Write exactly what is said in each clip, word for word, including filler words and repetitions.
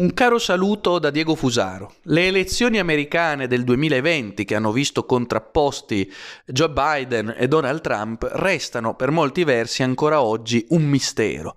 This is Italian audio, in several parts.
Un caro saluto da Diego Fusaro. Le elezioni americane del duemilaventi, che hanno visto contrapposti Joe Biden e Donald Trump, restano per molti versi ancora oggi un mistero.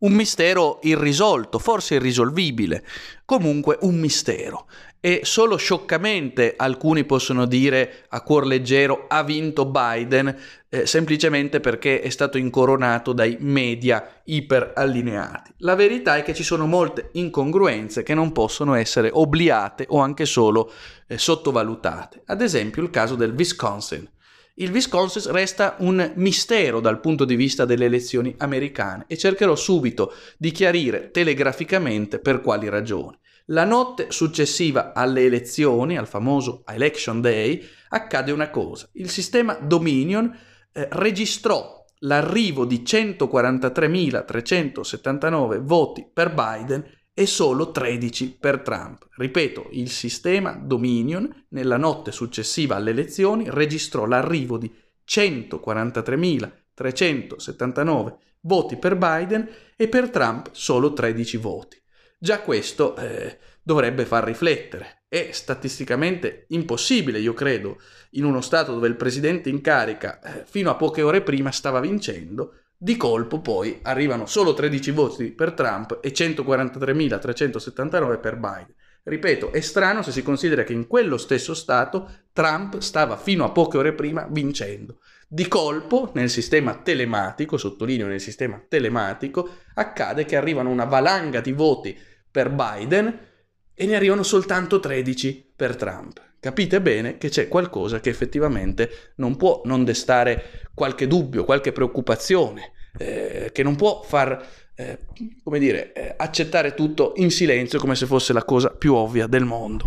Un mistero irrisolto, forse irrisolvibile, comunque un mistero. E solo scioccamente alcuni possono dire a cuor leggero ha vinto Biden, eh, semplicemente perché è stato incoronato dai media iperallineati. La verità è che ci sono molte incongruenze che non possono essere obliate o anche solo eh, sottovalutate. Ad esempio il caso del Wisconsin. Il Wisconsin resta un mistero dal punto di vista delle elezioni americane e cercherò subito di chiarire telegraficamente per quali ragioni. La notte successiva alle elezioni, al famoso Election Day, accade una cosa. Il sistema Dominion eh, registrò l'arrivo di centoquarantatremilatrecentosettantanove voti per Biden e solo tredici per Trump. Ripeto, il sistema Dominion nella notte successiva alle elezioni registrò l'arrivo di centoquarantatremilatrecentosettantanove voti per Biden e per Trump solo tredici voti. Già questo eh, dovrebbe far riflettere. È statisticamente impossibile, io credo, in uno stato dove il presidente in carica eh, fino a poche ore prima stava vincendo, di colpo poi arrivano solo tredici voti per Trump e centoquarantatremilatrecentosettantanove per Biden. Ripeto, è strano se si considera che in quello stesso stato Trump stava fino a poche ore prima vincendo. Di colpo, nel sistema telematico, sottolineo nel sistema telematico, accade che arrivano una valanga di voti per Biden e ne arrivano soltanto tredici per Trump. Capite bene che c'è qualcosa che effettivamente non può non destare qualche dubbio, qualche preoccupazione, eh, che non può far, eh, come dire, eh, accettare tutto in silenzio come se fosse la cosa più ovvia del mondo.